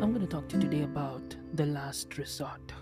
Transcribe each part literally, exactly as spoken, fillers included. I'm going to talk to you today about the last resort.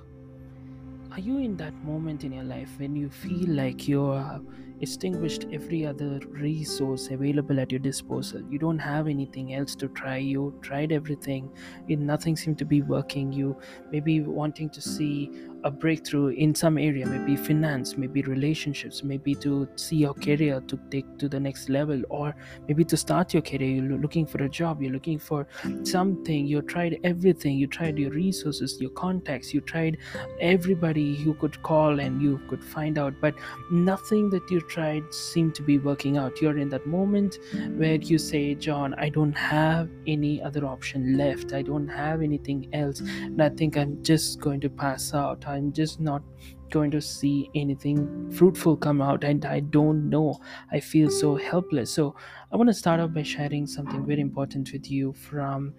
Are you in that moment in your life when you feel like you have extinguished every other resource available at your disposal? You don't have anything else to try. You tried everything. Nothing seemed to be working. You may be wanting to see a breakthrough in some area, maybe finance, maybe relationships, maybe to see your career to take to the next level, or maybe to start your career. You're looking for a job. You're looking for something. You tried everything. You tried your resources, your contacts. You tried everybody you could call and you could find out, but nothing that you tried seemed to be working out. You're in that moment where you say, John, I don't have any other option left. I don't have anything else, and I think I'm just going to pass out. I'm just not going to see anything fruitful come out, and I don't know. I feel so helpless. So I want to start off by sharing something very important with you from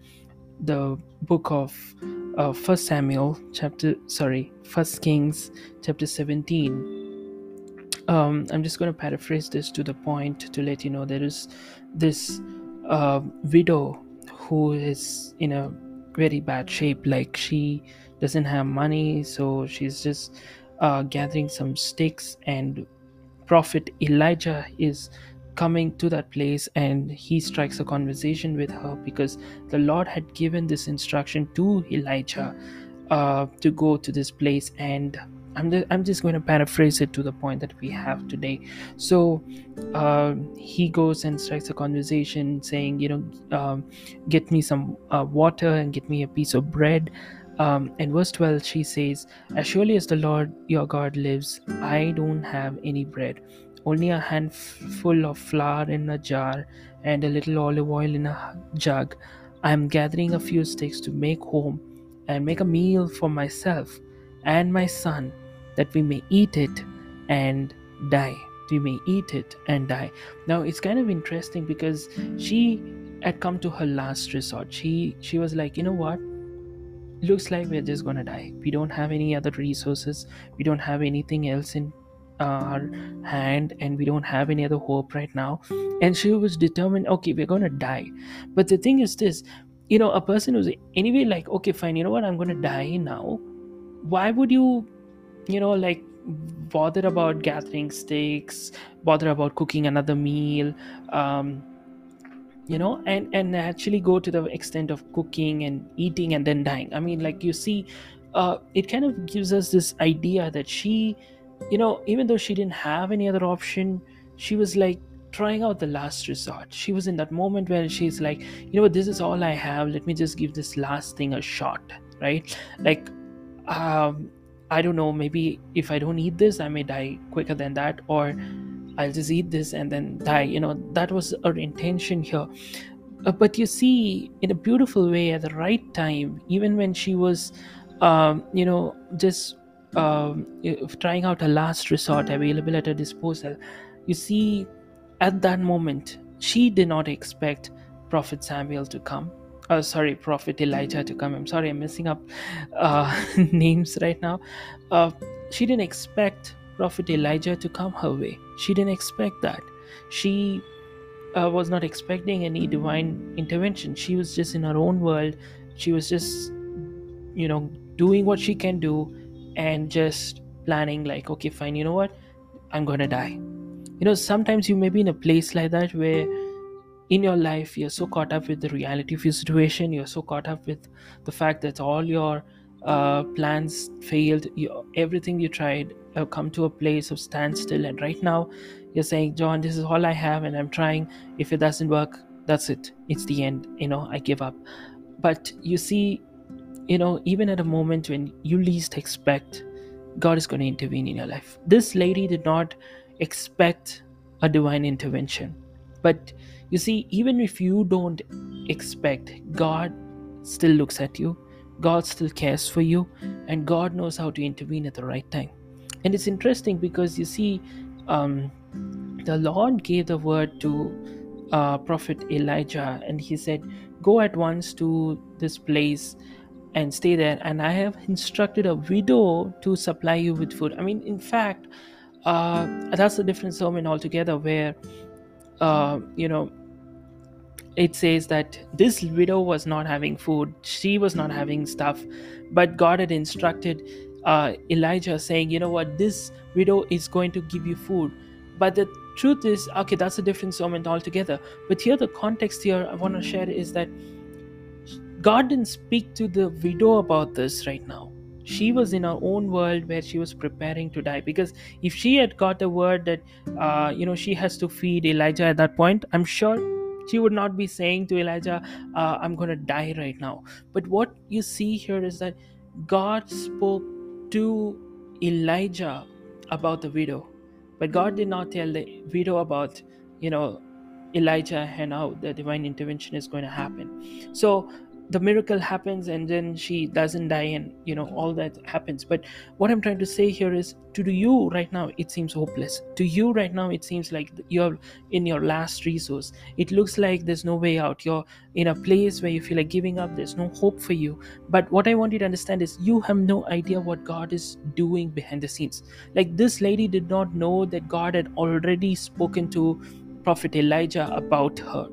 the book of uh, First Samuel chapter sorry First Kings chapter seventeen. Um, I'm just going to paraphrase this to the point to let you know there is this uh, widow who is in a very bad shape. Like, she doesn't have money, so she's just uh, gathering some sticks, and Prophet Elijah is coming to that place, and he strikes a conversation with her because the Lord had given this instruction to Elijah uh, to go to this place. And I'm just, I'm just going to paraphrase it to the point that we have today. So uh, he goes and strikes a conversation saying, you know, um, get me some uh, water and get me a piece of bread. Um, and verse twelve, she says, as surely as the Lord your God lives, I don't have any bread, only a handful of flour in a jar and a little olive oil in a jug. I'm gathering a few sticks to make home and make a meal for myself and my son, that we may eat it and die. We may eat it and die. Now, it's kind of interesting because she had come to her last resort. She she was like, you know what? Looks like we're just gonna die. We don't have any other resources. We don't have anything else in our hand, and we don't have any other hope right now. And she was determined, okay, we're gonna die. But the thing is this, you know, a person who's anyway like, okay, fine, you know what? I'm gonna die now. Why would you, you know, like bother about gathering sticks, bother about cooking another meal, um, you know, and, and actually go to the extent of cooking and eating and then dying? I mean, like, you see, uh, it kind of gives us this idea that she, you know, even though she didn't have any other option, she was like trying out the last resort. She was in that moment where she's like, you know what, this is all I have. Let me just give this last thing a shot, right? Like, Um, I don't know, maybe if I don't eat this, I may die quicker than that, or I'll just eat this and then die. You know, that was our intention here. Uh, but you see, in a beautiful way, at the right time, even when she was, um, you know, just um, trying out her last resort available at her disposal, you see, at that moment, she did not expect Prophet Samuel to come. Oh, sorry, Prophet Elijah to come. I'm sorry, I'm messing up uh, names right now. Uh, she didn't expect Prophet Elijah to come her way. She didn't expect that. She uh, was not expecting any divine intervention. She was just in her own world. She was just, you know, doing what she can do and just planning like, okay, fine, you know what? I'm gonna die. You know, sometimes you may be in a place like that where in your life, you're so caught up with the reality of your situation. You're so caught up with the fact that all your uh, plans failed. You, everything you tried have come to a place of standstill, and right now you're saying, John, this is all I have and I'm trying. If it doesn't work, that's it. It's the end. You know, I give up. But you see, you know, even at a moment when you least expect, God is going to intervene in your life. This lady did not expect a divine intervention. But you see, even if you don't expect, God still looks at you. God still cares for you, and God knows how to intervene at the right time. And it's interesting because you see, um, the Lord gave the word to uh, Prophet Elijah, and he said, go at once to this place and stay there, and I have instructed a widow to supply you with food. I mean, in fact, uh, that's a different sermon altogether, where, uh, you know, it says that this widow was not having food, she was not having stuff, but God had instructed uh, Elijah saying, you know what, this widow is going to give you food. But the truth is, okay, that's a different sermon altogether. But here, the context here I want to share is that God didn't speak to the widow about this right now. She was in her own world where she was preparing to die, because if she had got the word that, uh, you know, she has to feed Elijah at that point, I'm sure she would not be saying to Elijah, uh, I'm going to die right now. But what you see here is that God spoke to Elijah about the widow. But God did not tell the widow about, you know, Elijah and how the divine intervention is going to happen. So the miracle happens, and then she doesn't die, and, you know, all that happens. But what I'm trying to say here is, to you right now, it seems hopeless. To you right now, it seems like you're in your last resource. It looks like there's no way out. You're in a place where you feel like giving up. There's no hope for you. But what I want you to understand is, you have no idea what God is doing behind the scenes. Like, this lady did not know that God had already spoken to Prophet Elijah about her.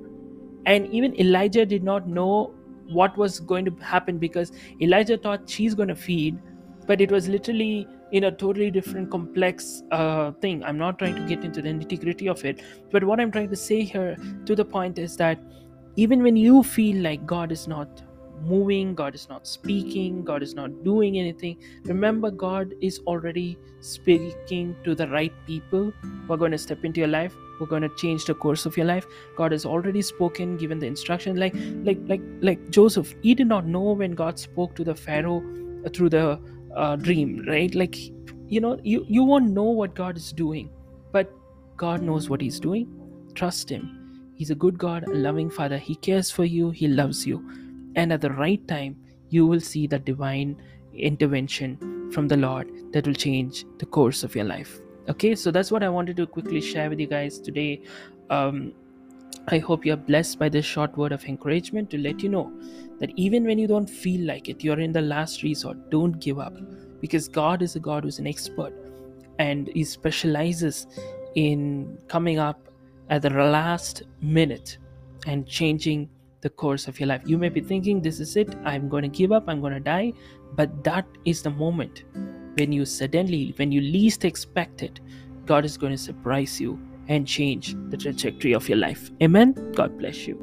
And even Elijah did not know what was going to happen, because Elijah thought she's going to feed, but it was literally in a totally different complex uh, thing. I'm not trying to get into the nitty-gritty of it, but what I'm trying to say here to the point is that even when you feel like God is not moving, God is not speaking, God is not doing anything, remember, God is already speaking to the right people who are going to step into your life, who are going to change the course of your life. God has already spoken, given the instruction. Like, like, like, like Joseph, he did not know when God spoke to the Pharaoh through the uh, dream, right? Like, you know, you, you won't know what God is doing, but God knows what he's doing. Trust him. He's a good God, a loving Father. He cares for you. He loves you. And at the right time, you will see the divine intervention from the Lord that will change the course of your life. Okay, so that's what I wanted to quickly share with you guys today. Um, I hope you're blessed by this short word of encouragement to let you know that even when you don't feel like it, you're in the last resort, don't give up, because God is a God who's an expert, and he specializes in coming up at the last minute and changing the course of your life. You may be thinking, this is it, I'm going to give up, I'm going to die. But that is the moment when you suddenly, when you least expect it, God is going to surprise you and change the trajectory of your life. Amen. God bless you.